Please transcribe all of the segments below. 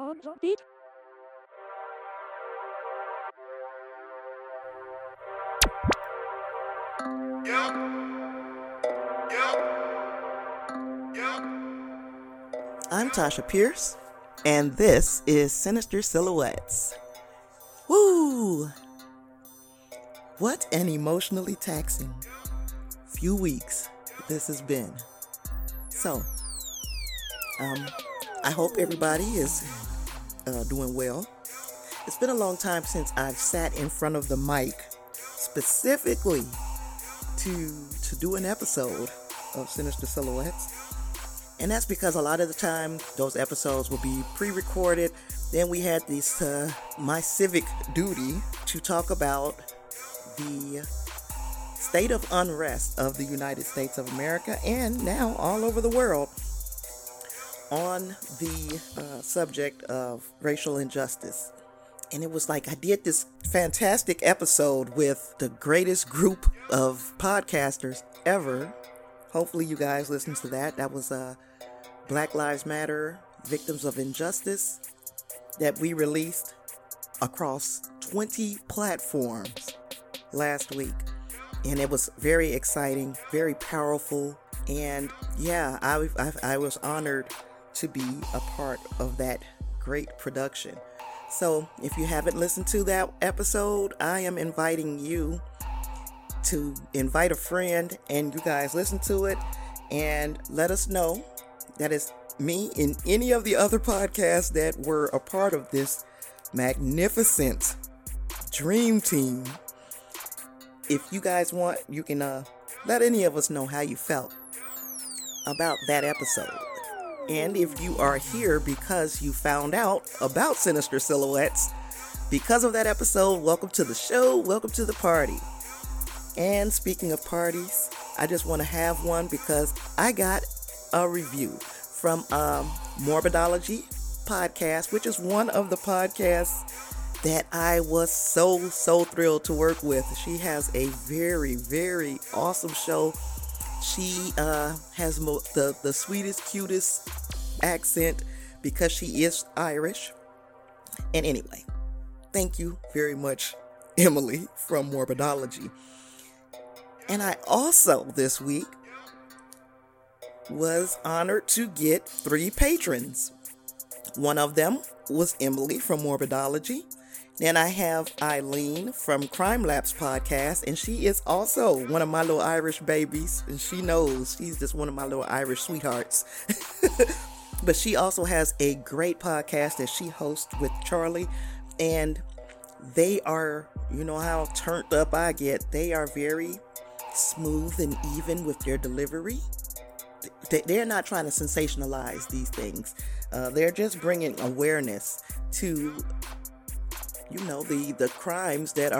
I'm Tasha Pierce, and this is Sinister Silhouettes. Woo! What an emotionally taxing few weeks this has been. So, I hope everybody is doing well. It's been a long time since I've sat in front of the mic specifically to do an episode of Sinister Silhouettes. And that's because a lot of the time those episodes will be pre-recorded. Then we had this my civic duty to talk about the state of unrest of the United States of America and now all over the world on the subject of racial injustice. And it was like I did this fantastic episode with the greatest group of podcasters ever. Hopefully you guys listened to that. That was Black Lives Matter, Victims of Injustice, that we released across 20 platforms last week. And it was very exciting, very powerful. And yeah, I was honored to be a part of that great production. So if you haven't listened to that episode, I am inviting you to invite a friend and you guys listen to it and let us know that it's me in any of the other podcasts that were a part of this magnificent dream team. If you guys want, you can let any of us know how you felt about that episode. And if you are here because you found out about Sinister Silhouettes because of that episode, welcome to the show, welcome to the party. And speaking of parties, I just want to have one because I got a review from Morbidology Podcast, which is one of the podcasts that I was so thrilled to work with. She has a very, very awesome show. She has the sweetest, cutest accent because she is Irish. And anyway, thank you very much, Emily from Morbidology. And I also, this week, was honored to get 3 patrons. One of them was Emily from Morbidology. Then I have Eileen from Crime Labs Podcast, and she is also one of my little Irish babies, and she knows she's just one of my little Irish sweethearts. But she also has a great podcast that she hosts with Charlie, and they are, you know how turned up I get, they are very smooth and even with their delivery. They're not trying to sensationalize these things. They're just bringing awareness to, you know, the crimes that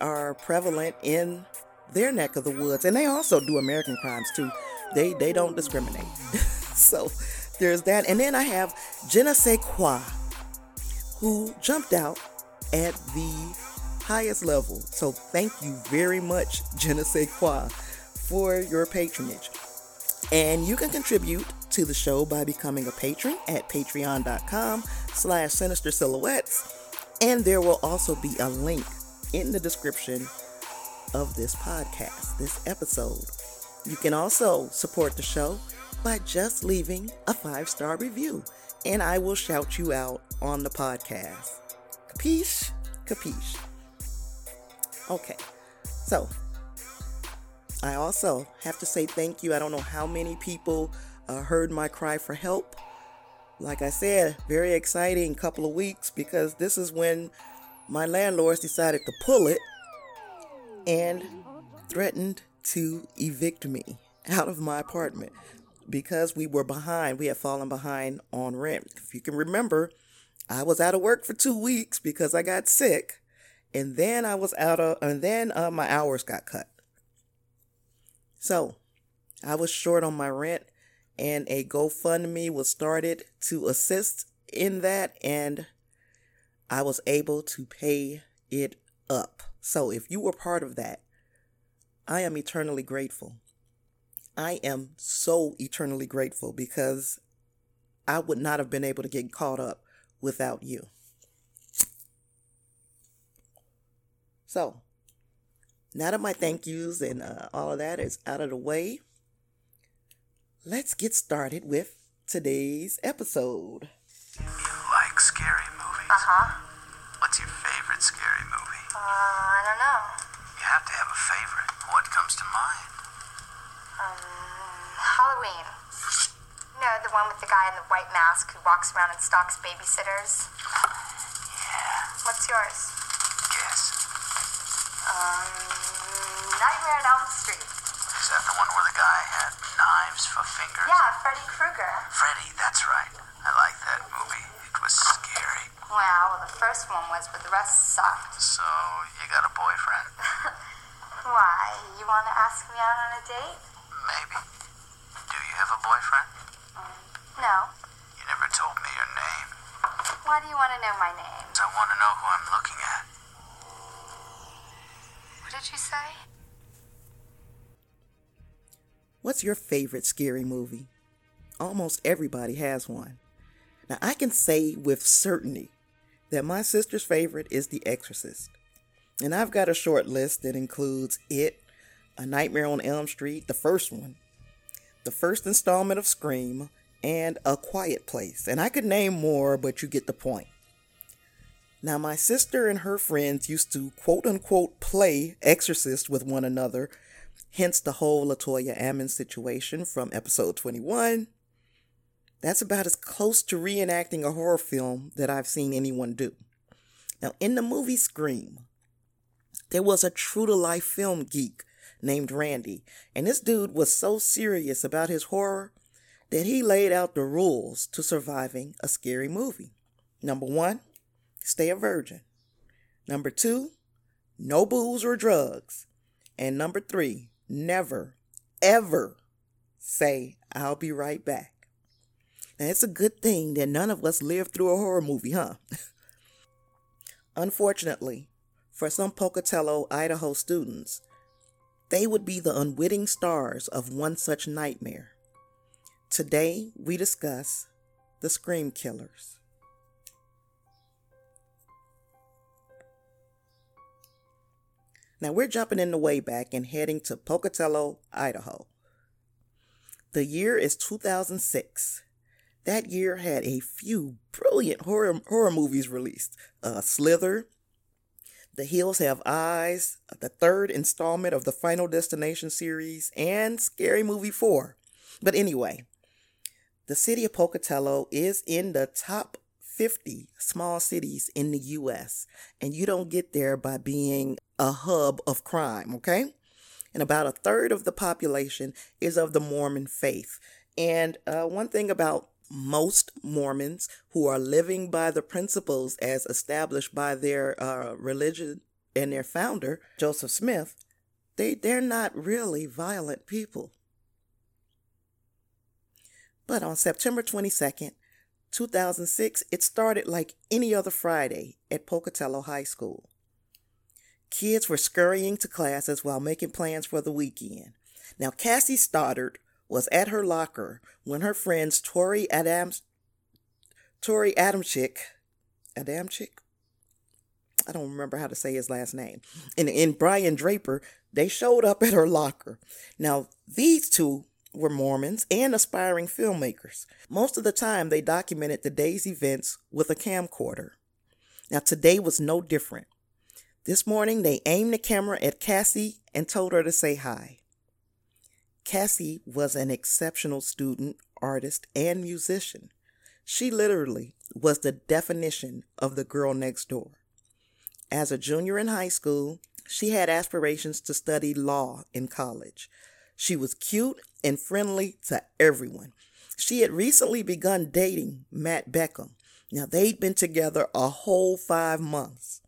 are prevalent in their neck of the woods. And they also do American crimes too. They don't discriminate. So there's that. And then I have Je ne sais quoi, who jumped out at the highest level. So thank you very much, Je ne sais quoi, for your patronage. And you can contribute to the show by becoming a patron at patreon.com/sinister silhouettes. And there will also be a link in the description of this podcast, this episode. You can also support the show by just leaving a 5-star review, and I will shout you out on the podcast. Capiche? Capiche. Okay, so I also have to say thank you. I don't know how many people heard my cry for help. Like I said, very exciting couple of weeks, because this is when my landlords decided to pull it and threatened to evict me out of my apartment because we were behind. We had fallen behind on rent. If you can remember, I was out of work for 2 weeks because I got sick, and then my hours got cut. So I was short on my rent, and a GoFundMe was started to assist in that, and I was able to pay it up. So if you were part of that, I am eternally grateful. I am so eternally grateful because I would not have been able to get caught up without you. So now that my thank yous and all of that is out of the way, let's get started with today's episode. You like scary movies? Uh-huh. What's your favorite scary movie? I don't know. You have to have a favorite. What comes to mind? Halloween. No, the one with the guy in the white mask who walks around and stalks babysitters. Yeah. What's yours? Guess. Nightmare on Elm Street. Is that the one where the guy had knives for fingers? Yeah, Freddy Krueger. Freddy, that's right. I like that movie. It was scary. Wow, well, the first one was, but the rest sucked. So, you got a boyfriend? Why? You want to ask me out on a date? Maybe. Do you have a boyfriend? No. You never told me your name. Why do you want to know my name? I want to know who I'm looking at. What did you say? What's your favorite scary movie? Almost everybody has one. Now, I can say with certainty that my sister's favorite is The Exorcist. And I've got a short list that includes it, A Nightmare on Elm Street, the first one, the first installment of Scream, and A Quiet Place. And I could name more, but you get the point. Now, my sister and her friends used to, quote unquote, play Exorcist with one another, hence the whole Latoya Ammons situation from episode 21. That's about as close to reenacting a horror film that I've seen anyone do. Now, in the movie Scream, there was a true-to-life film geek named Randy, and this dude was so serious about his horror that he laid out the rules to surviving a scary movie. Number 1, stay a virgin. Number 2, no booze or drugs. And number 3, never, ever say, "I'll be right back." Now, it's a good thing that none of us lived through a horror movie, huh? Unfortunately, for some Pocatello, Idaho students, they would be the unwitting stars of one such nightmare. Today, we discuss the Scream Killers. Now, we're jumping in the way back and heading to Pocatello, Idaho. The year is 2006. That year had a few brilliant horror movies released. Slither, The Hills Have Eyes, the third installment of the Final Destination series, and Scary Movie 4. But anyway, the city of Pocatello is in the top 50 small cities in the U.S., and you don't get there by being a hub of crime, okay? And about a third of the population is of the Mormon faith. And one thing about most Mormons who are living by the principles as established by their religion and their founder, Joseph Smith, they're not really violent people. But on September 22nd, 2006, it started like any other Friday at Pocatello High School. Kids were scurrying to classes while making plans for the weekend. Now, Cassie Stoddard was at her locker when her friends Tory Adamcik, I don't remember how to say his last name, and Brian Draper, they showed up at her locker. Now, these two were Mormons and aspiring filmmakers. Most of the time, they documented the day's events with a camcorder. Now, today was no different. This morning, they aimed the camera at Cassie and told her to say hi. Cassie was an exceptional student, artist, and musician. She literally was the definition of the girl next door. As a junior in high school, she had aspirations to study law in college. She was cute and friendly to everyone. She had recently begun dating Matt Beckham. Now, they'd been together a whole 5 months.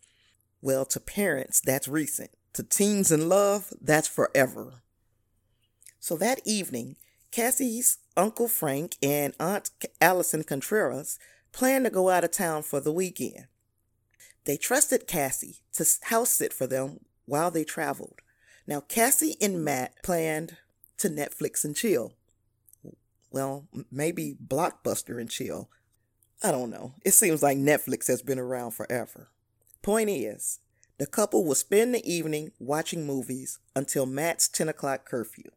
Well, to parents, that's recent. To teens in love, that's forever. So that evening, Cassie's Uncle Frank and Aunt Allison Contreras planned to go out of town for the weekend. They trusted Cassie to house sit for them while they traveled. Now, Cassie and Matt planned to Netflix and chill. Well, maybe Blockbuster and chill. I don't know. It seems like Netflix has been around forever. Point is, the couple will spend the evening watching movies until Matt's 10 o'clock curfew.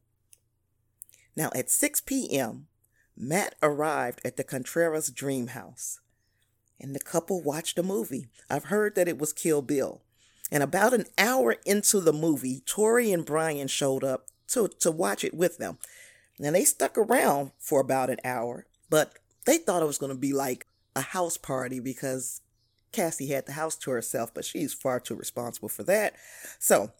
Now, at 6 p.m., Matt arrived at the Contreras dream house, and the couple watched a movie. I've heard that it was Kill Bill. And about an hour into the movie, Tory and Brian showed up to watch it with them. Now, they stuck around for about an hour, but they thought it was going to be like a house party because Cassie had the house to herself, but she's far too responsible for that. So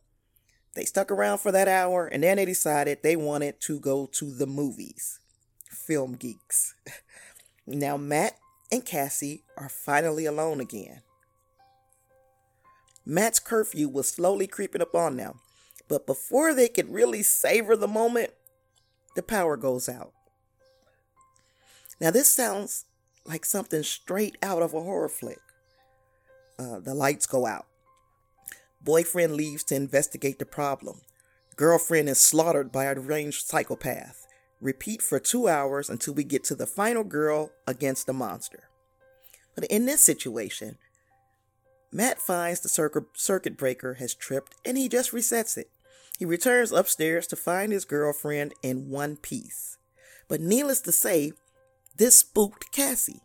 they stuck around for that hour, and then they decided they wanted to go to the movies. Film geeks. Now, Matt and Cassie are finally alone again. Matt's curfew was slowly creeping up on them, but before they could really savor the moment, the power goes out. Now, this sounds like something straight out of a horror flick. The lights go out. Boyfriend leaves to investigate the problem. Girlfriend is slaughtered by a deranged psychopath. Repeat for 2 hours until we get to the final girl against the monster. But in this situation, Matt finds the circuit breaker has tripped and he just resets it. He returns upstairs to find his girlfriend in one piece. But needless to say, this spooked Cassie.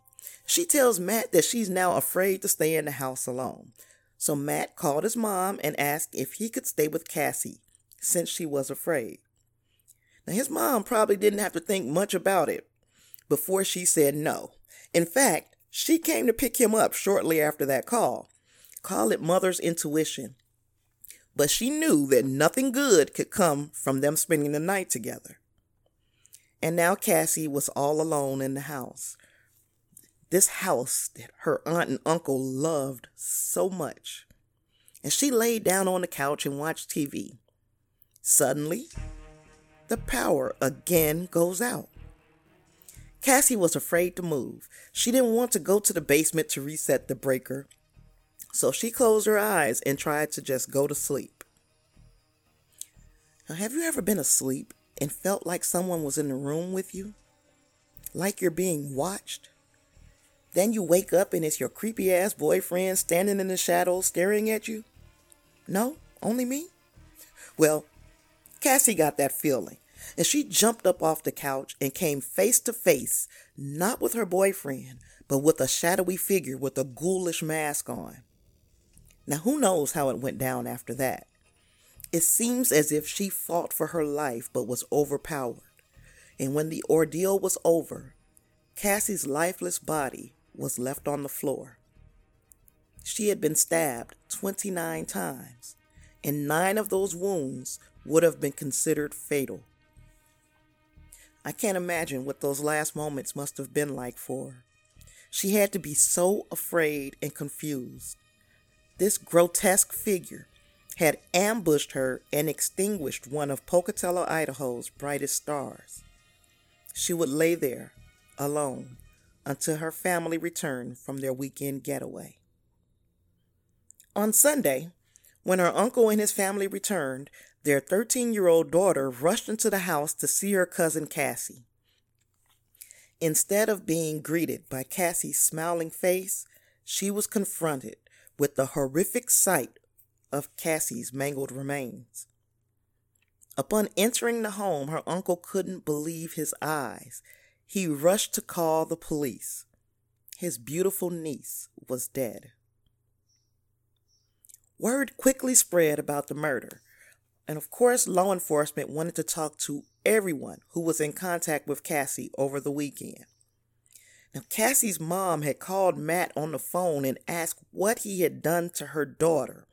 She tells Matt that she's now afraid to stay in the house alone. So Matt called his mom and asked if he could stay with Cassie since she was afraid. Now, his mom probably didn't have to think much about it before she said no. In fact, she came to pick him up shortly after that call. Call it mother's intuition. But she knew that nothing good could come from them spending the night together. And now Cassie was all alone in the house. This house that her aunt and uncle loved so much. And she laid down on the couch and watched TV. Suddenly, the power again goes out. Cassie was afraid to move. She didn't want to go to the basement to reset the breaker. So she closed her eyes and tried to just go to sleep. Now, have you ever been asleep and felt like someone was in the room with you? Like you're being watched? Then you wake up and it's your creepy ass boyfriend standing in the shadows staring at you? No? Only me? Well, Cassie got that feeling, and she jumped up off the couch and came face to face, not with her boyfriend, but with a shadowy figure with a ghoulish mask on. Now, who knows how it went down after that? It seems as if she fought for her life but was overpowered. And when the ordeal was over, Cassie's lifeless body was left on the floor. She had been stabbed 29 times, and 9 of those wounds would have been considered fatal. I can't imagine what those last moments must have been like for her. She had to be so afraid and confused. This grotesque figure had ambushed her and extinguished one of Pocatello, Idaho's brightest stars. She would lay there alone until her family returned from their weekend getaway. On Sunday, when her uncle and his family returned, their 13-year-old daughter rushed into the house to see her cousin Cassie. Instead of being greeted by Cassie's smiling face, she was confronted with the horrific sight of Cassie's mangled remains. Upon entering the home, her uncle couldn't believe his eyes. He rushed to call the police. His beautiful niece was dead. Word quickly spread about the murder, and of course, law enforcement wanted to talk to everyone who was in contact with Cassie over the weekend. Now, Cassie's mom had called Matt on the phone and asked what he had done to her daughter.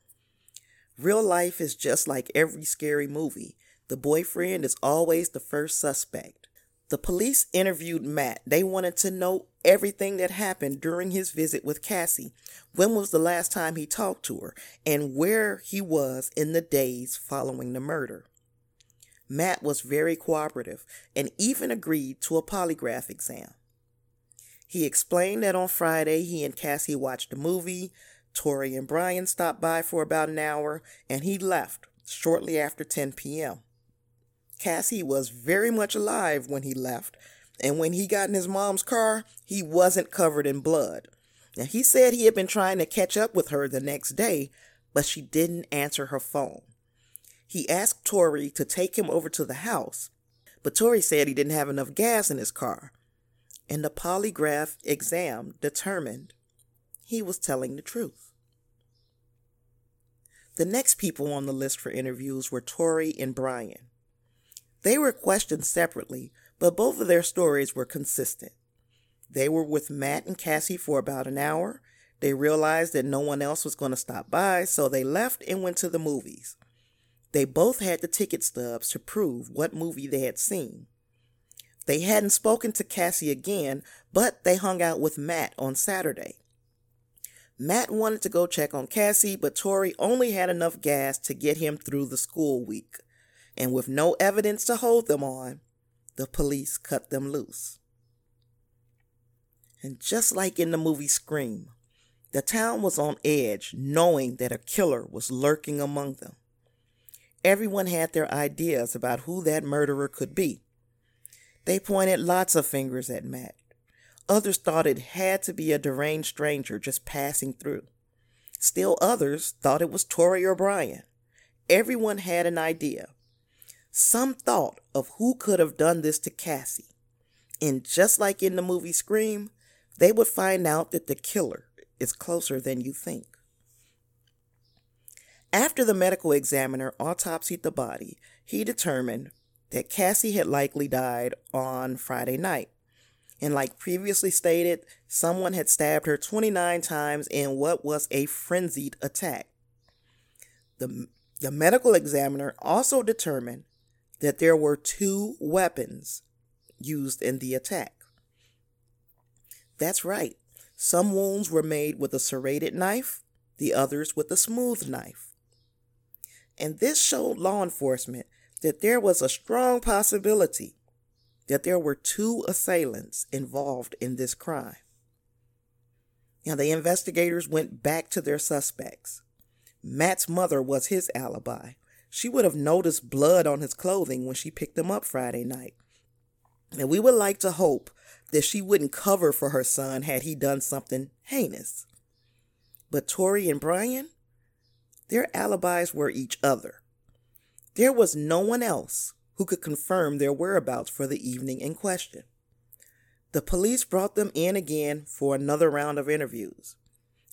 Real life is just like every scary movie. The boyfriend is always the first suspect. The police interviewed Matt. They wanted to know everything that happened during his visit with Cassie. When was the last time he talked to her, and where he was in the days following the murder. Matt was very cooperative and even agreed to a polygraph exam. He explained that on Friday, he and Cassie watched a movie. Tory and Brian stopped by for about an hour, and he left shortly after 10 p.m. Cassie was very much alive when he left, And when he got in his mom's car, he wasn't covered in blood. Now, he said he had been trying to catch up with her the next day, but she didn't answer her phone. He asked Tory to take him over to the house, but Tory said he didn't have enough gas in his car. And the polygraph exam determined he was telling the truth. The next people on the list for interviews were Tory and Brian. They were questioned separately, but both of their stories were consistent. They were with Matt and Cassie for about an hour. They realized that no one else was going to stop by, so they left and went to the movies. They both had the ticket stubs to prove what movie they had seen. They hadn't spoken to Cassie again, but they hung out with Matt on Saturday. Matt wanted to go check on Cassie, but Tory only had enough gas to get him through the school week. And with no evidence to hold them on, the police cut them loose. And just like in the movie Scream, the town was on edge, knowing that a killer was lurking among them. Everyone had their ideas about who that murderer could be. They pointed lots of fingers at Matt. Others thought it had to be a deranged stranger just passing through. Still others thought it was Tory or Brian. Everyone had an idea. Some thought of who could have done this to Cassie. And just like in the movie Scream, they would find out that the killer is closer than you think. After the medical examiner autopsied the body, he determined that Cassie had likely died on Friday night. And like previously stated, someone had stabbed her 29 times in what was a frenzied attack. The medical examiner also determined that there were two weapons used in the attack. That's right. Some wounds were made with a serrated knife, the others with a smooth knife. And this showed law enforcement that there was a strong possibility that there were two assailants involved in this crime. Now, the investigators went back to their suspects. Matt's mother was his alibi. She would have noticed blood on his clothing when she picked him up Friday night. And we would like to hope that she wouldn't cover for her son had he done something heinous. But Tory and Brian, their alibis were each other. There was no one else who could confirm their whereabouts for the evening in question. The police brought them in again for another round of interviews.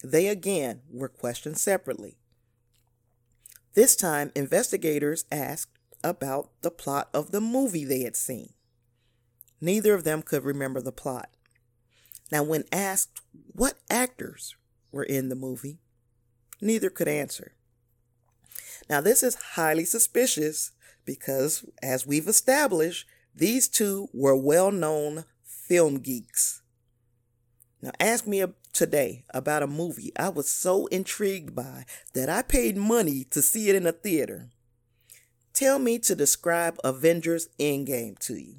They again were questioned separately. This time, investigators asked about the plot of the movie they had seen. Neither of them could remember the plot. Now, when asked what actors were in the movie, neither could answer. Now, this is highly suspicious because, as we've established, these two were well-known film geeks. Now, ask me today about a movie I was so intrigued by that I paid money to see it in a theater. Tell me to describe Avengers Endgame to you.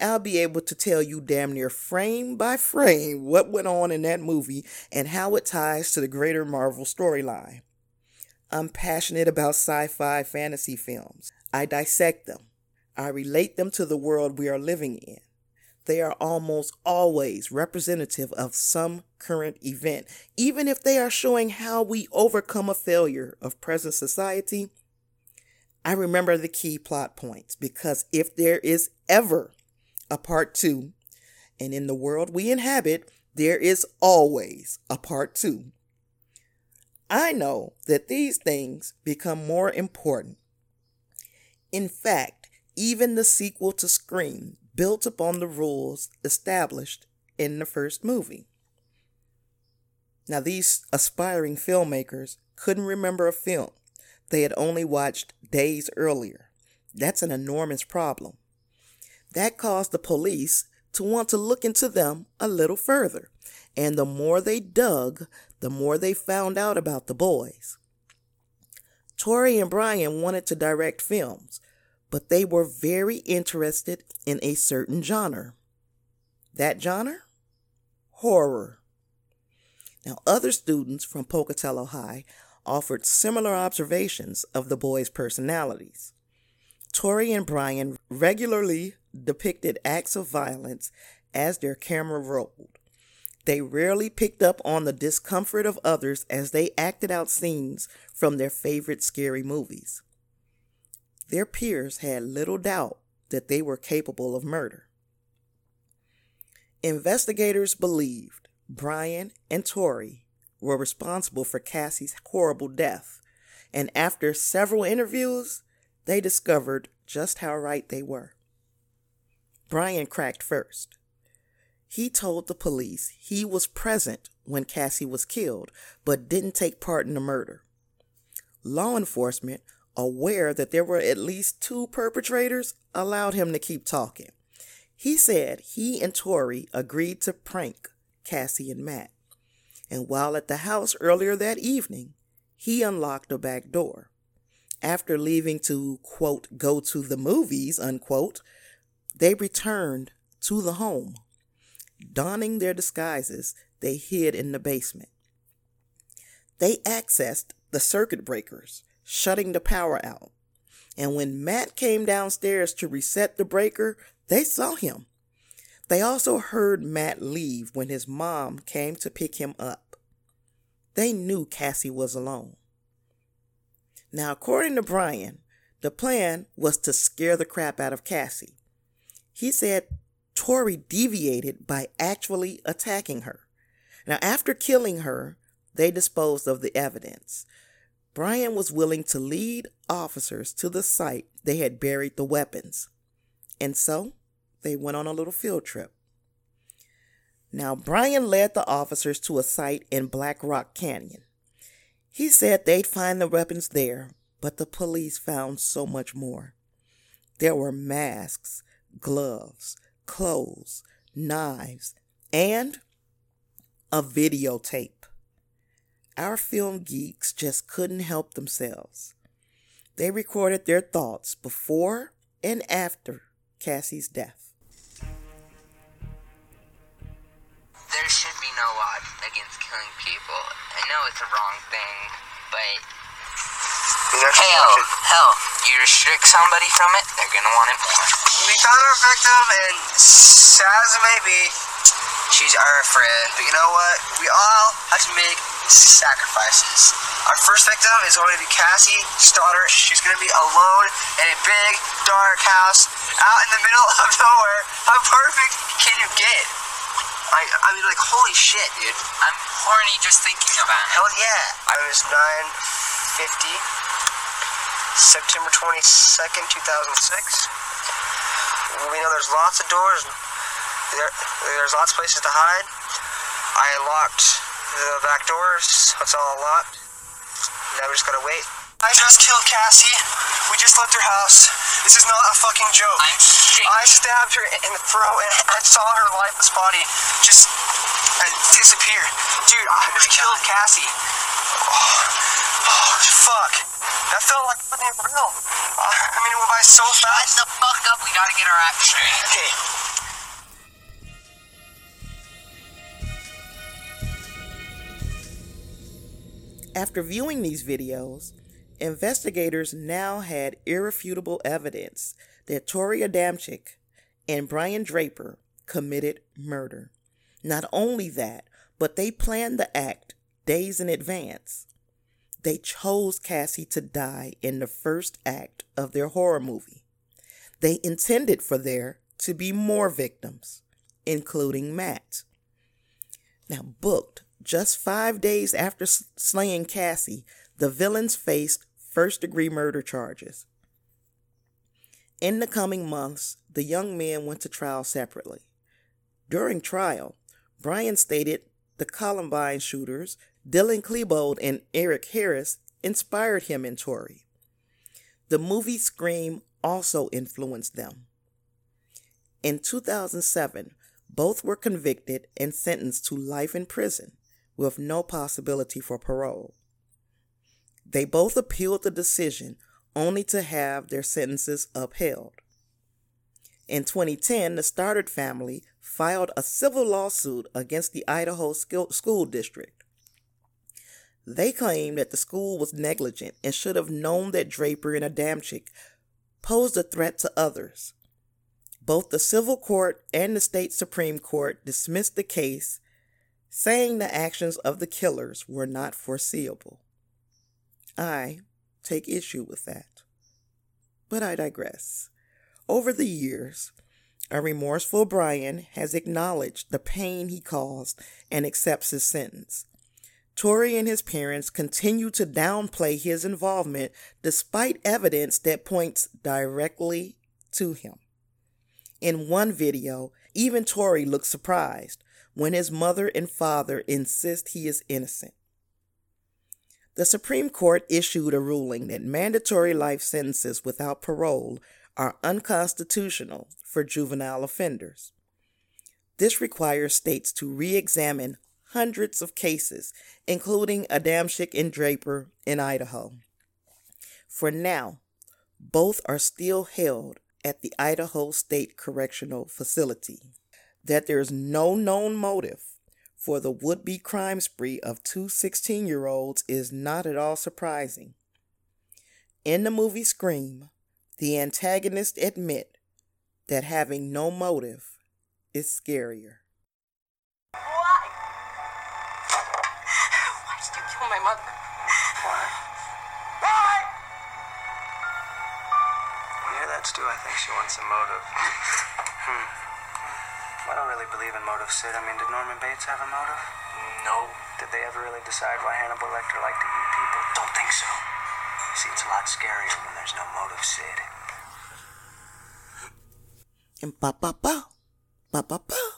I'll be able to tell you damn near frame by frame what went on in that movie and how it ties to the greater Marvel storyline. I'm passionate about sci-fi fantasy films. I dissect them. I relate them to the world we are living in. They are almost always representative of some current event, even if they are showing how we overcome a failure of present society. I remember the key plot points because if there is ever a part two, and in the world we inhabit, there is always a part two. I know that these things become more important. In fact, even the sequel to Scream built upon the rules established in the first movie. Now, these aspiring filmmakers couldn't remember a film they had only watched days earlier. That's an enormous problem. That caused the police to want to look into them a little further. And the more they dug, the more they found out about the boys. Tory and Brian wanted to direct films, but they were very interested in a certain genre. That genre? Horror. Now, other students from Pocatello High offered similar observations of the boys' personalities. Tory and Brian regularly depicted acts of violence as their camera rolled. They rarely picked up on the discomfort of others as they acted out scenes from their favorite scary movies. Their peers had little doubt that they were capable of murder. Investigators believed Brian and Tory were responsible for Cassie's horrible death, and after several interviews, they discovered just how right they were. Brian cracked first. He told the police he was present when Cassie was killed, but didn't take part in the murder. Law enforcement, aware that there were at least two perpetrators, allowed him to keep talking. He said he and Tory agreed to prank Cassie and Matt. And while at the house earlier that evening, he unlocked the back door. After leaving to, quote, go to the movies, unquote, they returned to the home. Donning their disguises, they hid in the basement. They accessed the circuit breakers, shutting the power out. And when Matt came downstairs to reset the breaker, they saw him. They also heard Matt leave when his mom came to pick him up. They knew Cassie was alone. Now, according to Brian, the plan was to scare the crap out of Cassie. He said Tory deviated by actually attacking her. Now, after killing her, they disposed of the evidence. Brian was willing to lead officers to the site they had buried the weapons. And so, they went on a little field trip. Now, Brian led the officers to a site in Black Rock Canyon. He said they'd find the weapons there, but the police found so much more. There were masks, gloves, clothes, knives, and a videotape. Our film geeks just couldn't help themselves. They recorded their thoughts before and after Cassie's death. There should be no law against killing people. I know it's a wrong thing, but hell, you restrict somebody from it, they're gonna want it more. We found our victim, and sad as it may be, she's our friend. But you know what? We all have to make sacrifices. Our first victim is going to be Cassie Stoddard. She's gonna be alone in a big, dark house out in the middle of nowhere. How perfect can you get? I mean, like, holy shit, dude. I'm horny just thinking about it. Hell yeah. I was 9:50, September 22nd, 2006. We know there's lots of doors. There's lots of places to hide. I locked the back doors. That's all I locked. Now we just gotta wait. I just killed Cassie. We just left her house. This is not a fucking joke. I'm shaking. I stabbed her in the throat, and I saw her lifeless body just disappear. Dude, I just killed Cassie. Oh, fuck. That felt like fucking real. I mean, it went by so fast. Shut the fuck up. We gotta get our act straight. Okay. After viewing these videos, investigators now had irrefutable evidence that Tory Adamcik and Brian Draper committed murder. Not only that, but they planned the act days in advance. They chose Cassie to die in the first act of their horror movie. They intended for there to be more victims, including Matt. Now, booked just 5 days after slaying Cassie, the villains faced first-degree murder charges. In the coming months, the young men went to trial separately. During trial, Brian stated the Columbine shooters, Dylan Klebold and Eric Harris, inspired him and Tory. The movie Scream also influenced them. In 2007, both were convicted and sentenced to life in prison with no possibility for parole. They both appealed the decision only to have their sentences upheld. In 2010, the Stoddard family filed a civil lawsuit against the Idaho School District. They claimed that the school was negligent and should have known that Draper and Adamcik posed a threat to others. Both the civil court and the state Supreme Court dismissed the case, saying the actions of the killers were not foreseeable. I take issue with that, but I digress. Over the years, a remorseful Brian has acknowledged the pain he caused and accepts his sentence. Tory and his parents continue to downplay his involvement despite evidence that points directly to him. In one video, even Tory looks surprised when his mother and father insist he is innocent. The Supreme Court issued a ruling that mandatory life sentences without parole are unconstitutional for juvenile offenders. This requires states to re-examine hundreds of cases, including Adamcik and Draper in Idaho. For now, both are still held at the Idaho State Correctional Facility. That there is no known motive for the would-be crime spree of two 16-year-olds is not at all surprising. In the movie Scream, the antagonists admit that having no motive is scarier. Why did you kill my mother? Why? Yeah, that's due. I think she wants a motive. I don't really believe in motive, Sid. I mean, did Norman Bates have a motive? No. Did they ever really decide why Hannibal Lecter liked to eat people? Don't think so. See, it's a lot scarier when there's no motive, Sid. And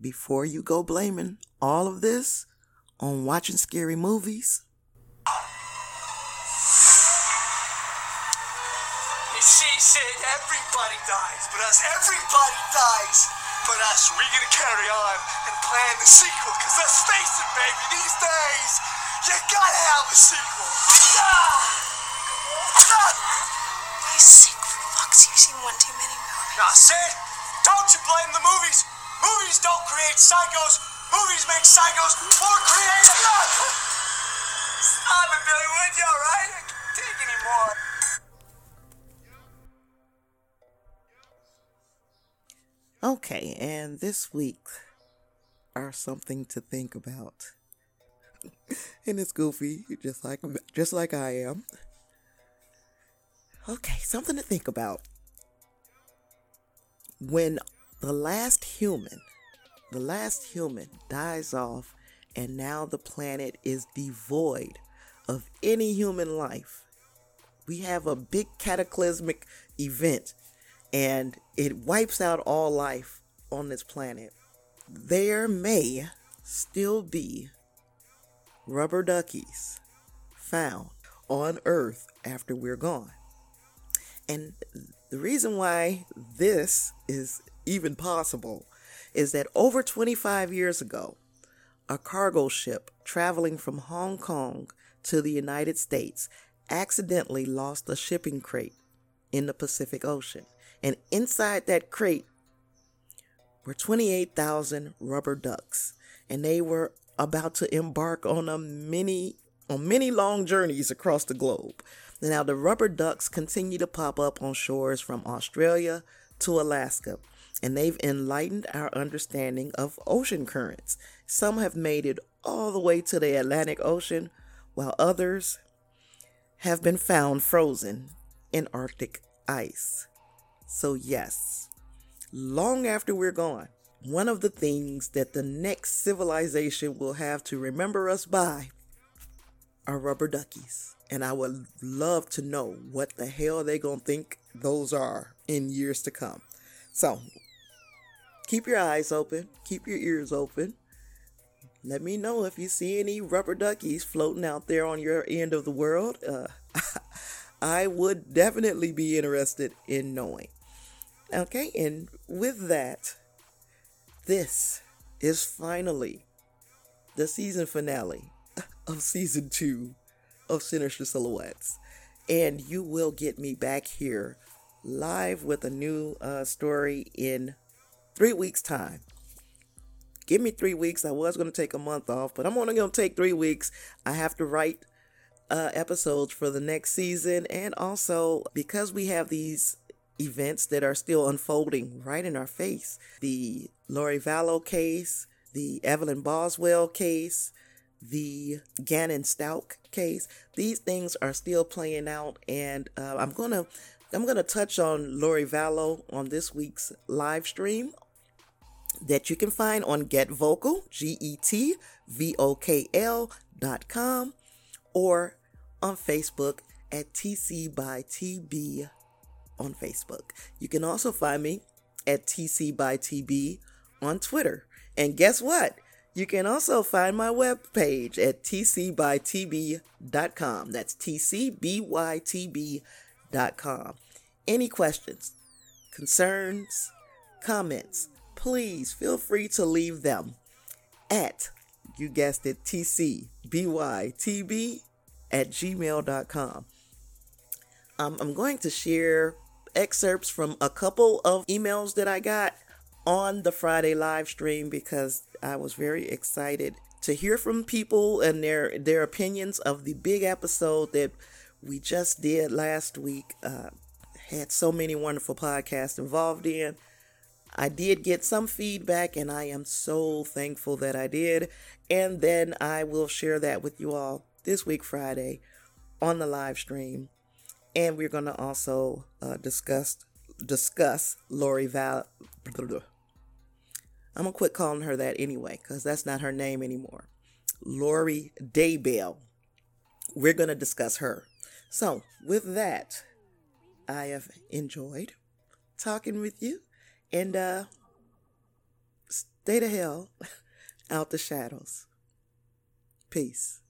before you go blaming all of this on watching scary movies. You see, Sid, everybody dies, but us, everybody dies, but us. We're gonna carry on and plan the sequel, because let's face it, baby, these days, you gotta have a sequel. These sequel fucks, you've seen one too many movies. Nah, Sid, don't you blame the movies. Movies don't create psychos. Movies make psychos more creative. Stop it, Billy, would you, alright? I can't take any more. Okay, and this week are something to think about. And it's goofy, just like I am. Okay, something to think about. When the last human dies off, and now the planet is devoid of any human life. We have a big cataclysmic event, and it wipes out all life on this planet. There may still be rubber duckies found on Earth after we're gone. And the reason why this is even possible is that over 25 years ago, a cargo ship traveling from Hong Kong to the United States accidentally lost a shipping crate in the Pacific Ocean. And inside that crate were 28,000 rubber ducks. And they were about to embark on many long journeys across the globe. Now, the rubber ducks continue to pop up on shores from Australia to Alaska. And they've enlightened our understanding of ocean currents. Some have made it all the way to the Atlantic Ocean, while others have been found frozen in Arctic ice. So yes, long after we're gone, one of the things that the next civilization will have to remember us by are rubber duckies. And I would love to know what the hell they're going to think those are in years to come. So, keep your eyes open, keep your ears open. Let me know if you see any rubber duckies floating out there on your end of the world. I would definitely be interested in knowing. Okay, and with that, this is finally the season finale of season 2 of Sinister Silhouettes. And you will get me back here live with a new story in 3 weeks' time. Give me 3 weeks. I was going to take a month off, but I'm only going to take 3 weeks. I have to write episodes for the next season. And also, because we have these events that are still unfolding right in our face, the Lori Vallow case, the Evelyn Boswell case, the Gannon Stalk case, these things are still playing out. And I'm gonna touch on Lori Vallow on this week's live stream that you can find on GetVocal, GetVocal.com, or on Facebook at TCByTB on Facebook. You can also find me at TCByTB on Twitter. And guess what? You can also find my webpage at tcbytb.com. That's tcbytb.com. Any questions, concerns, comments, please feel free to leave them at, you guessed it, tcbytb@gmail.com. I'm going to share excerpts from a couple of emails that I got on the Friday live stream because I was very excited to hear from people and their opinions of the big episode that we just did last week. Had so many wonderful podcasts involved in. I did get some feedback and I am so thankful that I did. And then I will share that with you all this week, Friday, on the live stream. And we're going to also discuss Lori Val. I'm going to quit calling her that anyway, because that's not her name anymore. Lori Daybell. We're going to discuss her. So with that, I have enjoyed talking with you. And stay the hell out the shadows. Peace.